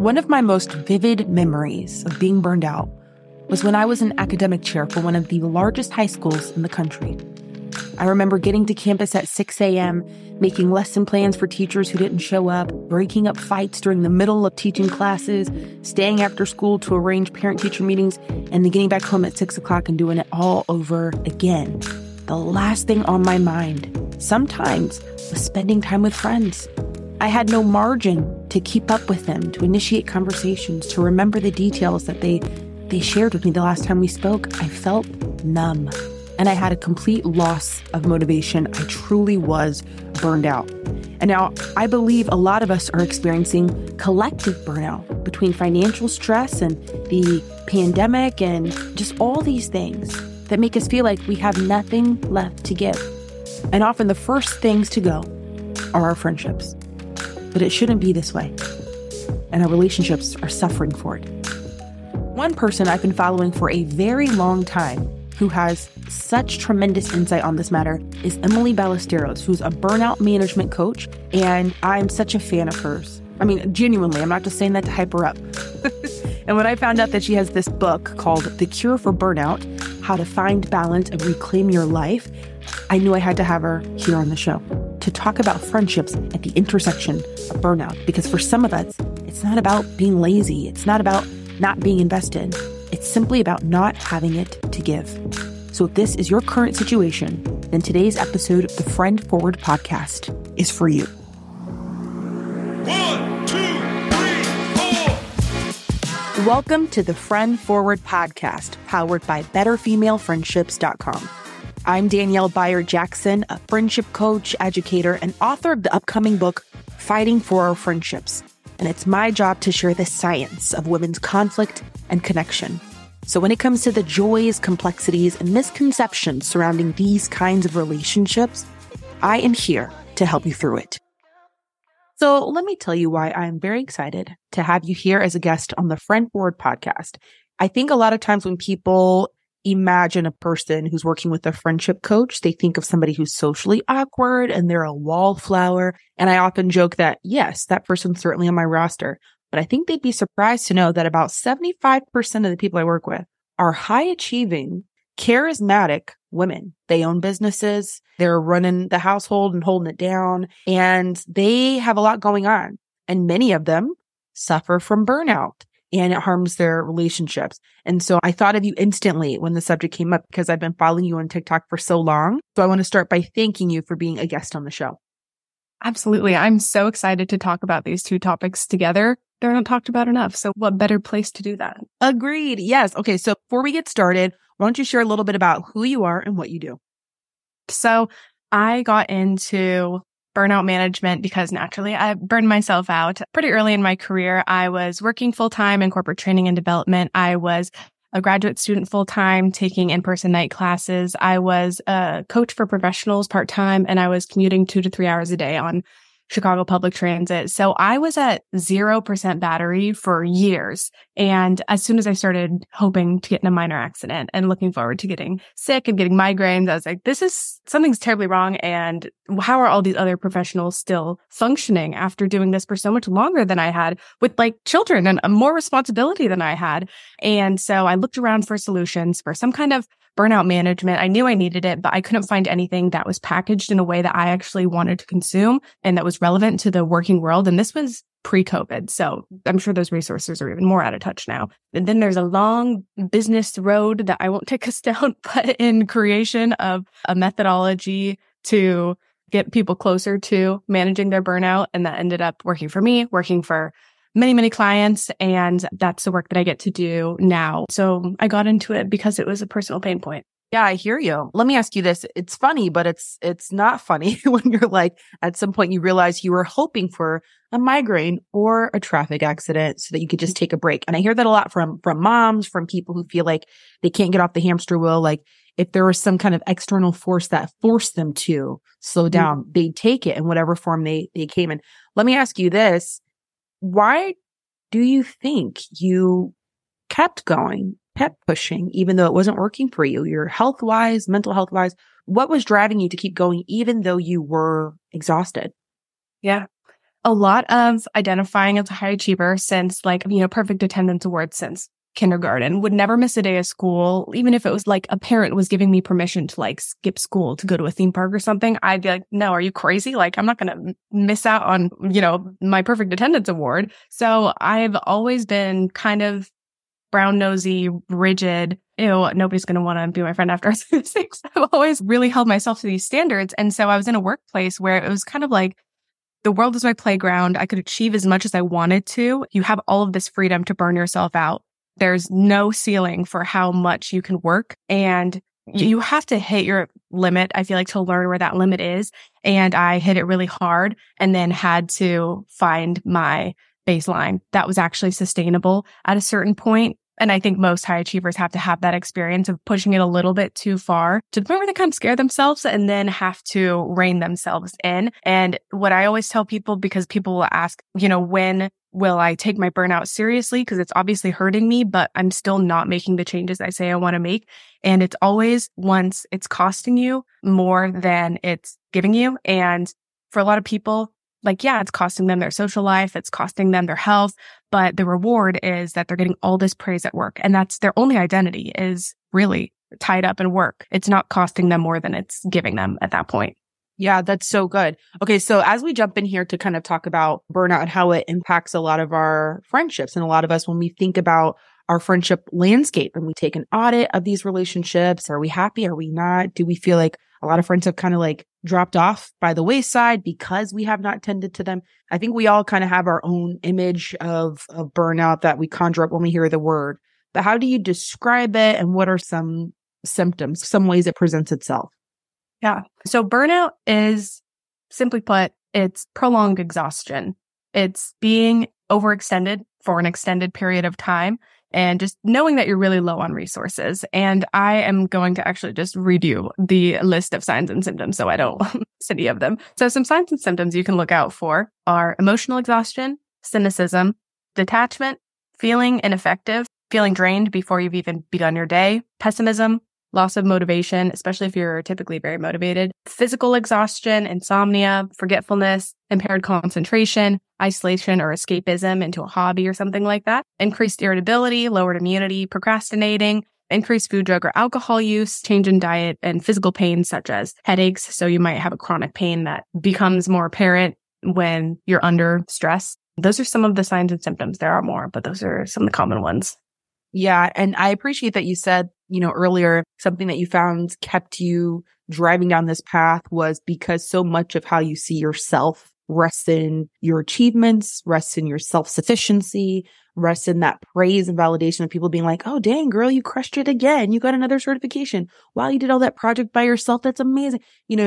One of my most vivid memories of being burned out was when I was an academic chair for one of the largest high schools in the country. I remember getting to campus at 6 a.m., making lesson plans for teachers who didn't show up, breaking up fights during the middle of teaching classes, staying after school to arrange parent-teacher meetings, and then getting back home at 6 o'clock and doing it all over again. The last thing on my mind, sometimes, was spending time with friends. I had no margin to keep up with them, to initiate conversations, to remember the details that they shared with me the last time we spoke. I felt numb. And I had a complete loss of motivation. I truly was burned out. And now I believe a lot of us are experiencing collective burnout between financial stress and the pandemic and just all these things that make us feel like we have nothing left to give. And often the first things to go are our friendships. But it shouldn't be this way. And our relationships are suffering for it. One person I've been following for a very long time who has such tremendous insight on this matter is Emily Ballesteros, who's a burnout management coach, and I'm such a fan of hers. I mean, genuinely, I'm not just saying that to hype her up. And when I found out that she has this book called The Cure for Burnout: How to Find Balance and Reclaim Your Life, I knew I had to have her here on the show to talk about friendships at the intersection of burnout. Because for some of us, it's not about being lazy. It's not about not being invested. It's simply about not having it to give. So if this is your current situation, then today's episode of the Friend Forward Podcast is for you. 1, 2, 3, 4. Welcome to the Friend Forward Podcast, powered by BetterFemaleFriendships.com. I'm Danielle Bayard Jackson, a friendship coach, educator, and author of the upcoming book, Fighting for Our Friendships. And it's my job to share the science of women's conflict and connection. So when it comes to the joys, complexities, and misconceptions surrounding these kinds of relationships, I am here to help you through it. So let me tell you why I'm very excited to have you here as a guest on the Friend Forward Podcast. I think a lot of times when people imagine a person who's working with a friendship coach, they think of somebody who's socially awkward and they're a wallflower. And I often joke that, yes, that person's certainly on my roster. But I think they'd be surprised to know that about 75% of the people I work with are high-achieving, charismatic women. They own businesses, they're running the household and holding it down, and they have a lot going on. And many of them suffer from burnout, and it harms their relationships. And so I thought of you instantly when the subject came up because I've been following you on TikTok for so long. So I want to start by thanking you for being a guest on the show. Absolutely. I'm so excited to talk about these two topics together. They're not talked about enough. So what better place to do that? Agreed. Yes. Okay. So before we get started, why don't you share a little bit about who you are and what you do? So I got into burnout management because naturally I burned myself out pretty early in my career. I was working full-time in corporate training and development. I was a graduate student full-time taking in-person night classes. I was a coach for professionals part-time, and I was commuting 2 to 3 hours a day on Chicago public transit. So I was at 0% battery for years. And as soon as I started hoping to get in a minor accident and looking forward to getting sick and getting migraines, I was like, something's terribly wrong. And how are all these other professionals still functioning after doing this for so much longer than I had, with like children and more responsibility than I had? And so I looked around for solutions for some kind of burnout management. I knew I needed it, but I couldn't find anything that was packaged in a way that I actually wanted to consume and that was relevant to the working world. And this was pre-COVID. So I'm sure those resources are even more out of touch now. And then there's a long business road that I won't take us down, but in creation of a methodology to get people closer to managing their burnout. And that ended up working for me, working for many, many clients. And that's the work that I get to do now. So I got into it because it was a personal pain point. Yeah, I hear you. Let me ask you this. It's funny, but it's not funny when you're like, at some point you realize you were hoping for a migraine or a traffic accident so that you could just take a break. And I hear that a lot from moms, from people who feel like they can't get off the hamster wheel. Like if there was some kind of external force that forced them to slow down, they'd take it in whatever form they came in. Let me ask you this. Why do you think you kept going, kept pushing, even though it wasn't working for you, your health-wise, mental health-wise? What was driving you to keep going, even though you were exhausted? Yeah, a lot of identifying as a high achiever since perfect attendance award since kindergarten, would never miss a day of school. Even if it was like a parent was giving me permission to skip school to go to a theme park or something, I'd be like, no, are you crazy? I'm not going to miss out on, my perfect attendance award. So I've always been kind of brown nosy, rigid. Ew, nobody's going to want to be my friend after 6. I've always really held myself to these standards. And so I was in a workplace where it was kind of like, the world is my playground. I could achieve as much as I wanted to. You have all of this freedom to burn yourself out. There's no ceiling for how much you can work, and you have to hit your limit, I feel like, to learn where that limit is. And I hit it really hard and then had to find my baseline that was actually sustainable at a certain point. And I think most high achievers have to have that experience of pushing it a little bit too far to the point where they kind of scare themselves and then have to rein themselves in. And what I always tell people, because people will ask, when will I take my burnout seriously? Because it's obviously hurting me, but I'm still not making the changes I say I want to make. And it's always once it's costing you more than it's giving you. And for a lot of people, it's costing them their social life, it's costing them their health, but the reward is that they're getting all this praise at work. And that's their only identity, is really tied up in work. It's not costing them more than it's giving them at that point. Yeah, that's so good. Okay, so as we jump in here to kind of talk about burnout and how it impacts a lot of our friendships, and a lot of us, when we think about our friendship landscape and we take an audit of these relationships, are we happy? Are we not? Do we feel like a lot of friends have kind of dropped off by the wayside because we have not tended to them? I think we all kind of have our own image of burnout that we conjure up when we hear the word. But how do you describe it, and what are some symptoms, some ways it presents itself? Yeah. So burnout is, simply put, it's prolonged exhaustion. It's being overextended for an extended period of time and just knowing that you're really low on resources. And I am going to actually just read you the list of signs and symptoms so I don't miss any of them. So some signs and symptoms you can look out for are emotional exhaustion, cynicism, detachment, feeling ineffective, feeling drained before you've even begun your day, pessimism, loss of motivation, especially if you're typically very motivated, physical exhaustion, insomnia, forgetfulness, impaired concentration, isolation or escapism into a hobby or something like that, increased irritability, lowered immunity, procrastinating, increased food, drug, or alcohol use, change in diet, and physical pain such as headaches. So you might have a chronic pain that becomes more apparent when you're under stress. Those are some of the signs and symptoms. There are more, but those are some of the common ones. Yeah. And I appreciate that you said, earlier, something that you found kept you driving down this path was because so much of how you see yourself rests in your achievements, rests in your self-sufficiency, rests in that praise and validation of people being like, oh, dang, girl, you crushed it again. You got another certification. Wow, you did all that project by yourself. That's amazing.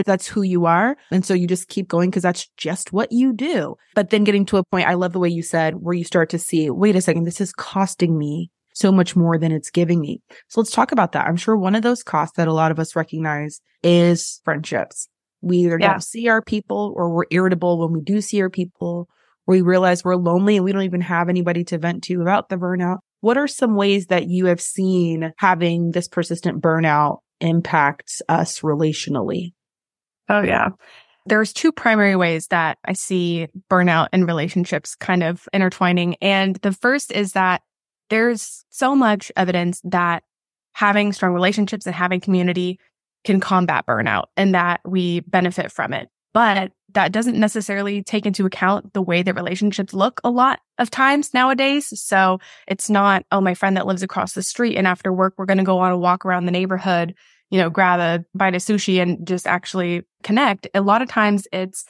That's who you are. And so you just keep going because that's just what you do. But then getting to a point, I love the way you said, where you start to see, wait a second, this is costing me so much more than it's giving me. So let's talk about that. I'm sure one of those costs that a lot of us recognize is friendships. We either don't see our people, or we're irritable when we do see our people. We realize we're lonely and we don't even have anybody to vent to about the burnout. What are some ways that you have seen having this persistent burnout impacts us relationally? Oh, yeah. There's two primary ways that I see burnout and relationships kind of intertwining. And the first is that there's so much evidence that having strong relationships and having community can combat burnout, and that we benefit from it. But that doesn't necessarily take into account the way that relationships look a lot of times nowadays. So it's not, oh, my friend that lives across the street and after work, we're going to go on a walk around the neighborhood, grab a bite of sushi and just actually connect. A lot of times it's,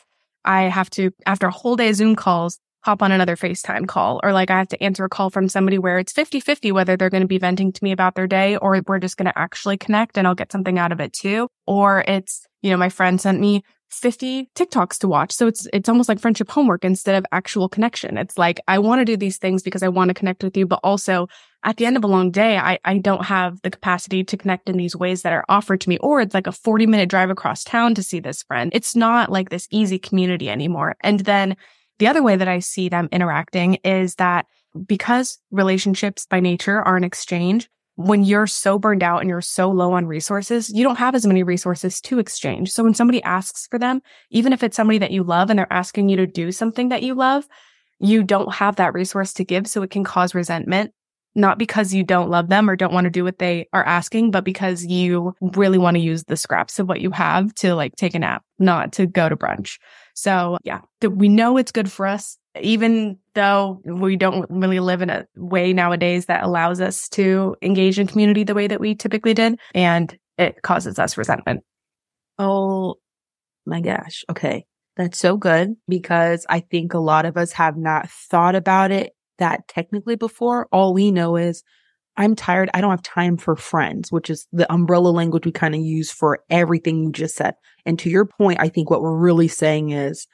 I have to, after a whole day of Zoom calls, hop on another FaceTime call, or I have to answer a call from somebody where it's 50-50 whether they're going to be venting to me about their day or we're just going to actually connect and I'll get something out of it too. Or it's, my friend sent me 50 TikToks to watch. So it's almost like friendship homework instead of actual connection. It's like, I want to do these things because I want to connect with you, but also at the end of a long day, I don't have the capacity to connect in these ways that are offered to me. Or it's like a 40-minute drive across town to see this friend. It's not like this easy community anymore. And then the other way that I see them interacting is that because relationships by nature are an exchange, when you're so burned out and you're so low on resources, you don't have as many resources to exchange. So when somebody asks for them, even if it's somebody that you love and they're asking you to do something that you love, you don't have that resource to give. So it can cause resentment, not because you don't love them or don't want to do what they are asking, but because you really want to use the scraps of what you have to like take a nap, not to go to brunch. So yeah, we know it's good for us, even though we don't really live in a way nowadays that allows us to engage in community the way that we typically did. And it causes us resentment. Oh my gosh. Okay. That's so good, because I think a lot of us have not thought about it that technically before. All we know is I'm tired. I don't have time for friends, which is the umbrella language we kind of use for everything you just said. And to your point, I think what we're really saying is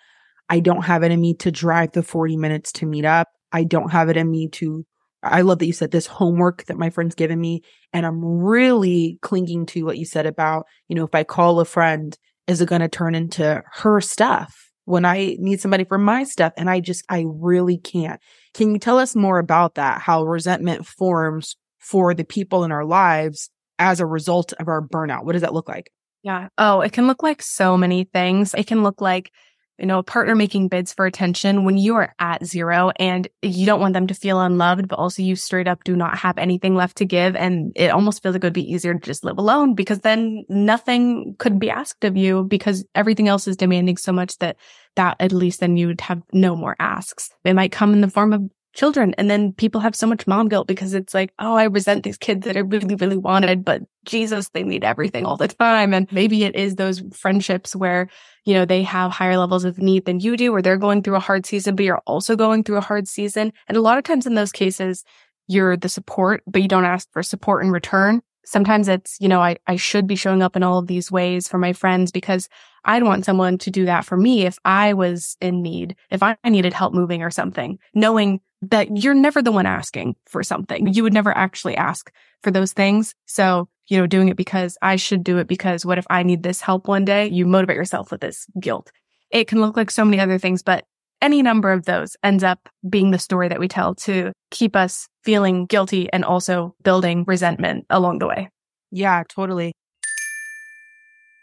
I don't have it in me to drive the 40 minutes to meet up. I don't have it in me to, I love that you said this homework that my friend's given me. And I'm really clinging to what you said about, you know, if I call a friend, is it going to turn into her stuff when I need somebody for my stuff? And I really can't. Can you tell us more about that? How resentment forms for the people in our lives as a result of our burnout? What does that look like? Yeah. Oh, it can look like so many things. It can look like, you know, a partner making bids for attention when you are at zero and you don't want them to feel unloved, but also you straight up do not have anything left to give. And it almost feels like it would be easier to just live alone, because then nothing could be asked of you because everything else is demanding so much that at least then you would have no more asks. It might come in the form of children. And then people have so much mom guilt because it's like, oh, I resent these kids that I really, really wanted, but Jesus, they need everything all the time. And maybe it is those friendships where, you know, they have higher levels of need than you do, or they're going through a hard season, but you're also going through a hard season. And a lot of times in those cases, you're the support, but you don't ask for support in return. Sometimes it's, you know, I should be showing up in all of these ways for my friends because I'd want someone to do that for me if I was in need, if I needed help moving or something, knowing that you're never the one asking for something. You would never actually ask for those things. So, you know, doing it because I should do it because what if I need this help one day? You motivate yourself with this guilt. It can look like so many other things, but any number of those ends up being the story that we tell to keep us feeling guilty and also building resentment along the way. Yeah, totally.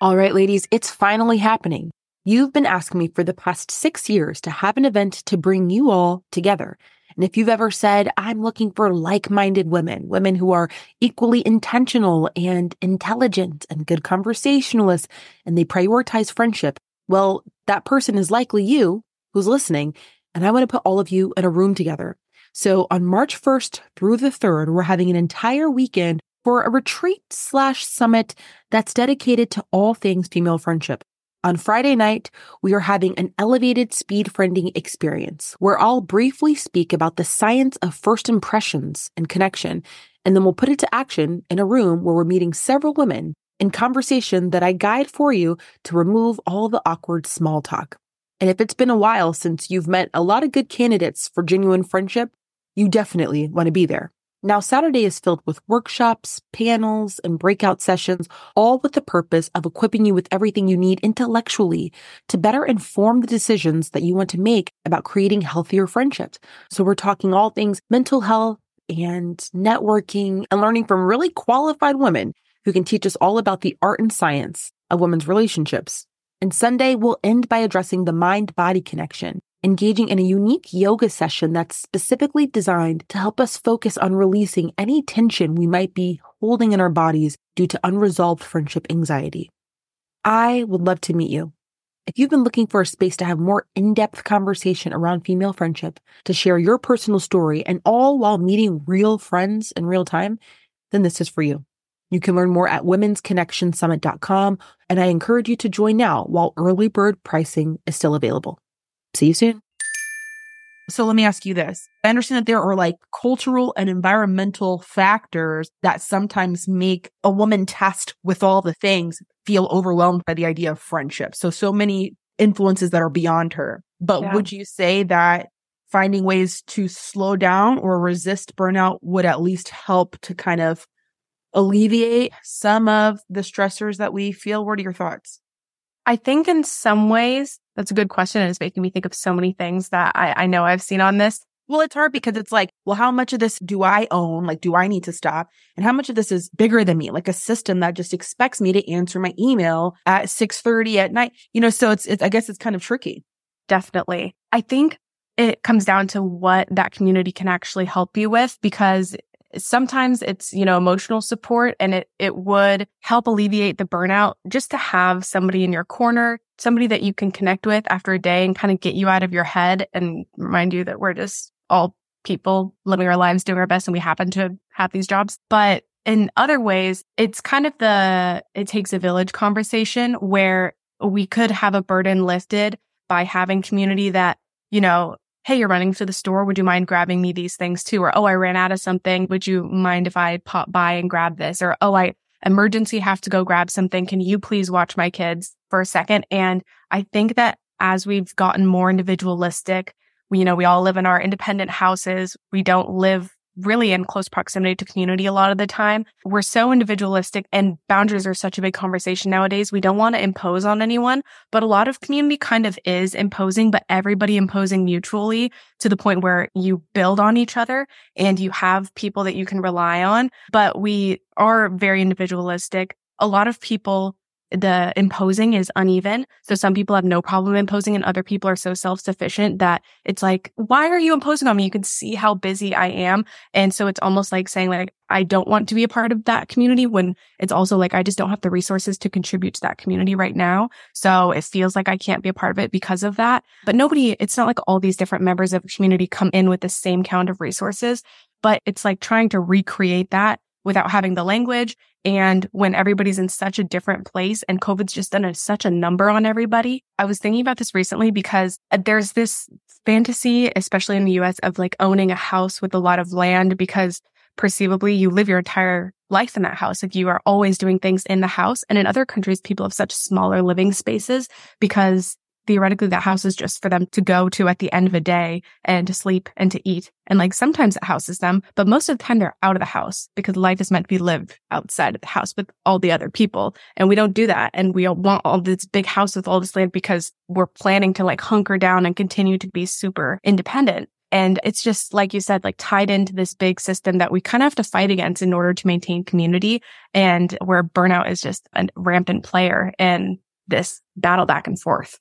All right, ladies, it's finally happening. You've been asking me for the past 6 years to have an event to bring you all together. And if you've ever said, I'm looking for like-minded women, women who are equally intentional and intelligent and good conversationalists, and they prioritize friendship, well, that person is likely you who's listening. And I want to put all of you in a room together. So on March 1st through the 3rd, we're having an entire weekend for a retreat/summit that's dedicated to all things female friendship. On Friday night, we are having an elevated speed friending experience where I'll briefly speak about the science of first impressions and connection, and then we'll put it to action in a room where we're meeting several women in conversation that I guide for you to remove all the awkward small talk. And if it's been a while since you've met a lot of good candidates for genuine friendship, you definitely want to be there. Now, Saturday is filled with workshops, panels, and breakout sessions, all with the purpose of equipping you with everything you need intellectually to better inform the decisions that you want to make about creating healthier friendships. So we're talking all things mental health and networking and learning from really qualified women who can teach us all about the art and science of women's relationships. And Sunday, we'll end by addressing the mind-body connection, engaging in a unique yoga session that's specifically designed to help us focus on releasing any tension we might be holding in our bodies due to unresolved friendship anxiety. I would love to meet you. If you've been looking for a space to have more in-depth conversation around female friendship, to share your personal story, and all while meeting real friends in real time, then this is for you. You can learn more at womensconnectionsummit.com, and I encourage you to join now while early bird pricing is still available. See you soon. So let me ask you this. I understand that there are like cultural and environmental factors that sometimes make a woman tasked with all the things feel overwhelmed by the idea of friendship. So many influences that are beyond her. But Would you say that finding ways to slow down or resist burnout would at least help to kind of alleviate some of the stressors that we feel? What are your thoughts? I think in some ways, that's a good question. And it's making me think of so many things that I know I've seen on this. Well, it's hard because it's like, well, how much of this do I own? Like, do I need to stop? And how much of this is bigger than me? Like a system that just expects me to answer my email at 6:30 at night, you know? So it's I guess it's kind of tricky. Definitely. I think it comes down to what that community can actually help you with, because sometimes it's, you know, emotional support, and it would help alleviate the burnout just to have somebody in your corner, somebody that you can connect with after a day and kind of get you out of your head and remind you that we're just all people living our lives, doing our best, and we happen to have these jobs. But in other ways, it's kind of the it takes a village conversation where we could have a burden lifted by having community that, you know, hey, you're running to the store. Would you mind grabbing me these things too? Or, oh, I ran out of something. Would you mind if I pop by and grab this? Or, oh, I emergency have to go grab something. Can you please watch my kids for a second? And I think that as we've gotten more individualistic, we, you know, we all live in our independent houses. We don't live really in close proximity to community a lot of the time. We're so individualistic, and boundaries are such a big conversation nowadays. We don't want to impose on anyone, but a lot of community kind of is imposing, but everybody imposing mutually to the point where you build on each other and you have people that you can rely on. But we are very individualistic. A lot of people, the imposing is uneven. So some people have no problem imposing, and other people are so self-sufficient that it's like, why are you imposing on me? You can see how busy I am. And so it's almost like saying, like, I don't want to be a part of that community, when it's also like, I just don't have the resources to contribute to that community right now. So it feels like I can't be a part of it because of that. But nobody, it's not like all these different members of the community come in with the same count of resources, but it's like trying to recreate that without having the language. And when everybody's in such a different place, and COVID's just done such a number on everybody. I was thinking about this recently because there's this fantasy, especially in the US, of like owning a house with a lot of land, because perceivably you live your entire life in that house. Like you are always doing things in the house. And in other countries, people have such smaller living spaces because theoretically that house is just for them to go to at the end of a day and to sleep and to eat. And like sometimes it houses them, but most of the time they're out of the house because life is meant to be lived outside of the house with all the other people. And we don't do that. And we want all this big house with all this land because we're planning to like hunker down and continue to be super independent. And it's just, like you said, like tied into this big system that we kind of have to fight against in order to maintain community, and where burnout is just a rampant player in this battle back and forth.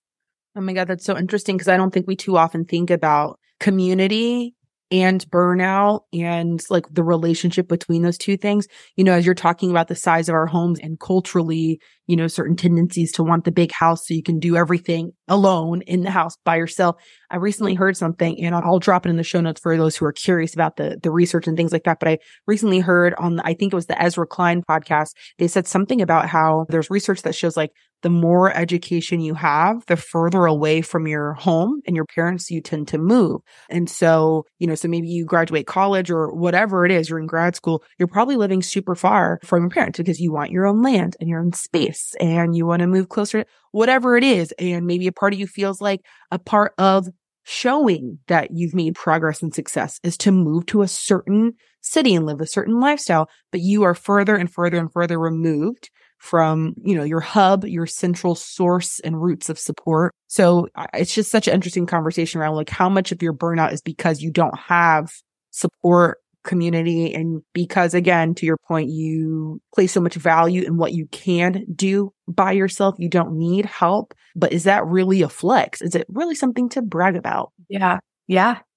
Oh my God, that's so interesting, because I don't think we too often think about community and burnout and like the relationship between those two things. You know, as you're talking about the size of our homes and culturally, you know, certain tendencies to want the big house so you can do everything alone in the house by yourself. I recently heard something, and I'll drop it in the show notes for those who are curious about the research and things like that. But I recently heard on, I think it was the Ezra Klein podcast, they said something about how there's research that shows like the more education you have, the further away from your home and your parents you tend to move. And so, you know, so maybe you graduate college or whatever it is, you're in grad school, you're probably living super far from your parents because you want your own land and your own space and you want to move closer, whatever it is. And maybe a part of you feels like a part of showing that you've made progress and success is to move to a certain city and live a certain lifestyle, but you are further and further and further removed from, you know, your hub, your central source and roots of support. So it's just such an interesting conversation around like how much of your burnout is because you don't have support, community, and because, again, to your point, you place so much value in what you can do by yourself. You don't need help. But is that really a flex? Is it really something to brag about? Yeah.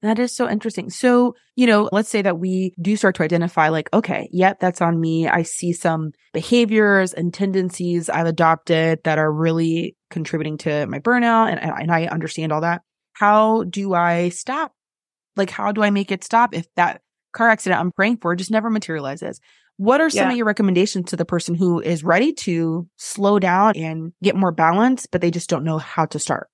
That is so interesting. So, you know, let's say that we do start to identify like, okay, yep, that's on me. I see some behaviors and tendencies I've adopted that are really contributing to my burnout, and I understand all that. How do I stop? Like, how do I make it stop if that car accident I'm praying for just never materializes? What are some of your recommendations to the person who is ready to slow down and get more balance, but they just don't know how to start?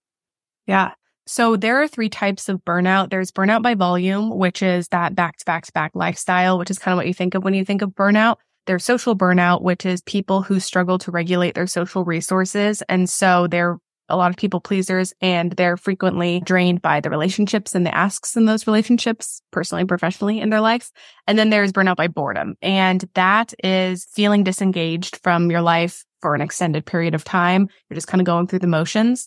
Yeah. So there are three types of burnout. There's burnout by volume, which is that back-to-back-to-back lifestyle, which is kind of what you think of when you think of burnout. There's social burnout, which is people who struggle to regulate their social resources. And so they're a lot of people pleasers, and they're frequently drained by the relationships and the asks in those relationships, personally and professionally in their lives. And then there's burnout by boredom. And that is feeling disengaged from your life for an extended period of time. You're just kind of going through the motions.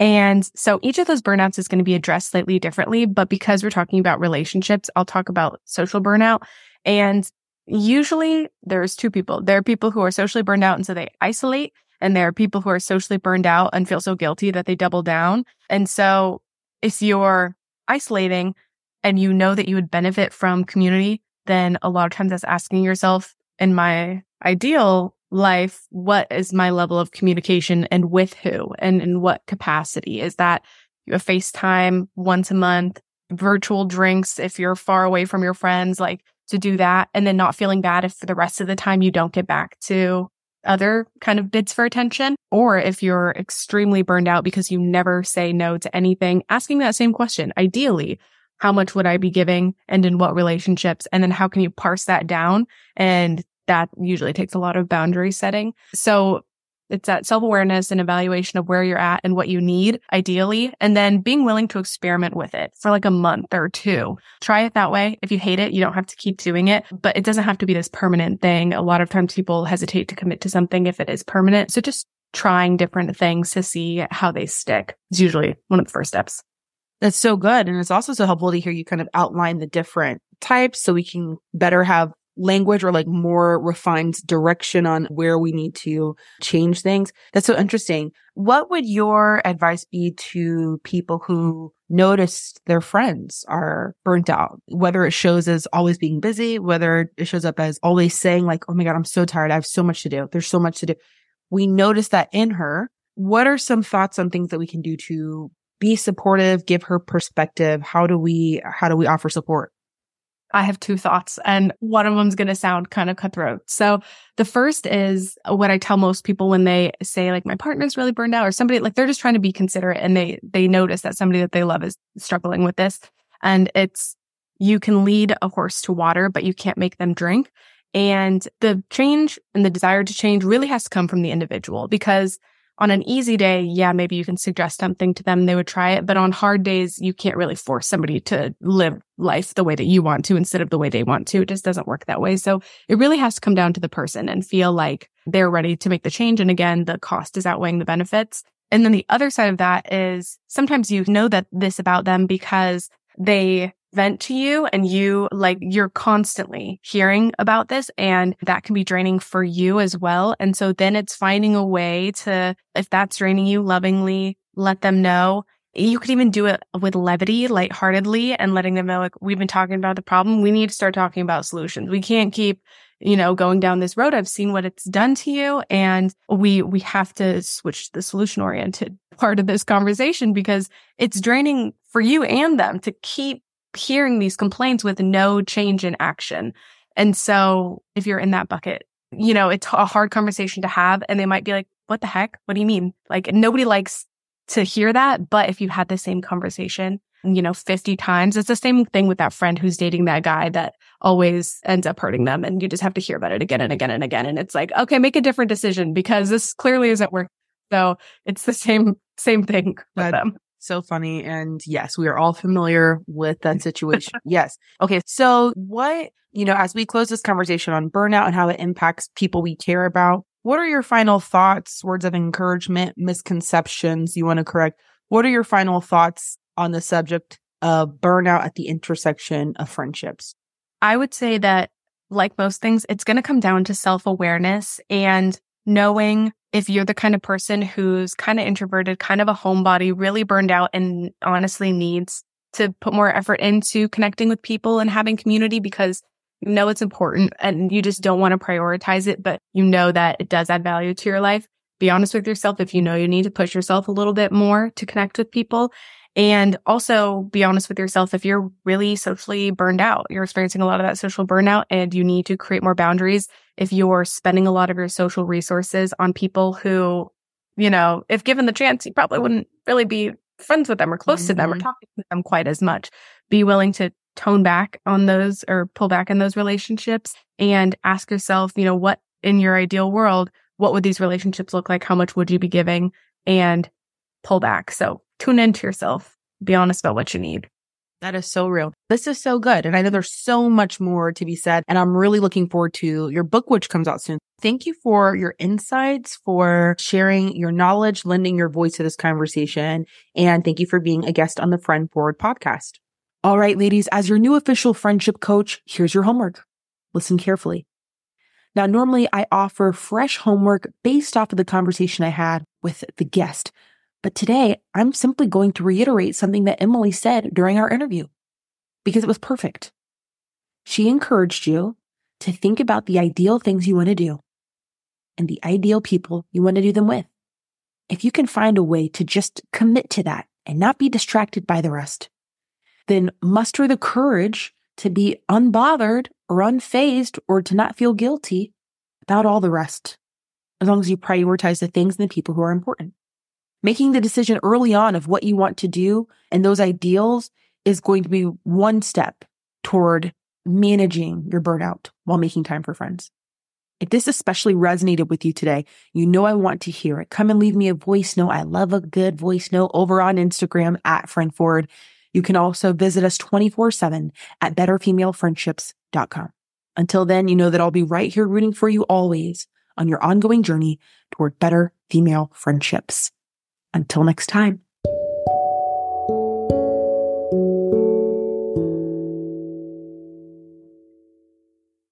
And so each of those burnouts is going to be addressed slightly differently. But because we're talking about relationships, I'll talk about social burnout. And usually there's two people. There are people who are socially burned out and so they isolate. And there are people who are socially burned out and feel so guilty that they double down. And so if you're isolating and you know that you would benefit from community, then a lot of times that's asking yourself, in my ideal life, what is my level of communication and with who and in what capacity? Is that a FaceTime once a month, virtual drinks if you're far away from your friends, like to do that and then not feeling bad if for the rest of the time you don't get back to other kind of bids for attention, or if you're extremely burned out because you never say no to anything, asking that same question. Ideally, how much would I be giving and in what relationships? And then how can you parse that down? And that usually takes a lot of boundary setting. So it's that self-awareness and evaluation of where you're at and what you need, ideally, and then being willing to experiment with it for like a month or two. Try it that way. If you hate it, you don't have to keep doing it, but it doesn't have to be this permanent thing. A lot of times people hesitate to commit to something if it is permanent. So just trying different things to see how they stick is usually one of the first steps. That's so good. And it's also so helpful to hear you kind of outline the different types so we can better have language or like more refined direction on where we need to change things. That's so interesting. What would your advice be to people who notice their friends are burnt out, whether it shows as always being busy, whether it shows up as always saying like, oh my God, I'm so tired. I have so much to do. There's so much to do. We notice that in her. What are some thoughts on things that we can do to be supportive, give her perspective? How do we offer support? I have two thoughts, and one of them's going to sound kind of cutthroat. So the first is what I tell most people when they say like, my partner's really burned out, or somebody like they're just trying to be considerate and they notice that somebody that they love is struggling with this. And it's, you can lead a horse to water, but you can't make them drink. And the change and the desire to change really has to come from the individual, because on an easy day, yeah, maybe you can suggest something to them, they would try it. But on hard days, you can't really force somebody to live life the way that you want to instead of the way they want to. It just doesn't work that way. So it really has to come down to the person and feel like they're ready to make the change. And again, the cost is outweighing the benefits. And then the other side of that is sometimes you know that this about them because they vent to you and you're constantly hearing about this, and that can be draining for you as well. And so then it's finding a way to, if that's draining you, lovingly let them know. You could even do it with levity, lightheartedly, and letting them know, like, we've been talking about the problem. We need to start talking about solutions. We can't keep, going down this road. I've seen what it's done to you, and we have to switch the solution-oriented part of this conversation because it's draining for you and them to keep hearing these complaints with no change in action. And so if you're in that bucket, it's a hard conversation to have, and they might be like, what the heck? What do you mean? Like, nobody likes to hear that. But if you had the same conversation, 50 times, it's the same thing with that friend who's dating that guy that always ends up hurting them. And you just have to hear about it again and again and again. And it's like, okay, make a different decision because this clearly isn't working. So it's the same thing with them. So funny. And yes, we are all familiar with that situation. Yes. Okay. So what, as we close this conversation on burnout and how it impacts people we care about, what are your final thoughts, words of encouragement, misconceptions you want to correct? What are your final thoughts on the subject of burnout at the intersection of friendships? I would say that, like most things, it's going to come down to self-awareness and knowing if you're the kind of person who's kind of introverted, kind of a homebody, really burned out, and honestly needs to put more effort into connecting with people and having community because you know it's important and you just don't want to prioritize it, but you know that it does add value to your life. Be honest with yourself if you know you need to push yourself a little bit more to connect with people. And also be honest with yourself if you're really socially burned out, you're experiencing a lot of that social burnout and you need to create more boundaries. If you're spending a lot of your social resources on people who, if given the chance, you probably wouldn't really be friends with them or close to them or talking to them quite as much. Be willing to tone back on those or pull back in those relationships and ask yourself, what in your ideal world, what would these relationships look like? How much would you be giving? And pull back. So tune in to yourself. Be honest about what you need. That is so real. This is so good. And I know there's so much more to be said. And I'm really looking forward to your book, which comes out soon. Thank you for your insights, for sharing your knowledge, lending your voice to this conversation. And thank you for being a guest on the Friend Forward podcast. All right, ladies, as your new official friendship coach, here's your homework. Listen carefully. Now, normally I offer fresh homework based off of the conversation I had with the guest. But today, I'm simply going to reiterate something that Emily said during our interview because it was perfect. She encouraged you to think about the ideal things you want to do and the ideal people you want to do them with. If you can find a way to just commit to that and not be distracted by the rest, then muster the courage to be unbothered or unfazed or to not feel guilty about all the rest, as long as you prioritize the things and the people who are important. Making the decision early on of what you want to do and those ideals is going to be one step toward managing your burnout while making time for friends. If this especially resonated with you today, you know I want to hear it. Come and leave me a voice note. I love a good voice note over on Instagram at Friend Forward. You can also visit us 24/7 at BetterFemaleFriendships.com. Until then, you know that I'll be right here rooting for you always on your ongoing journey toward better female friendships. Until next time.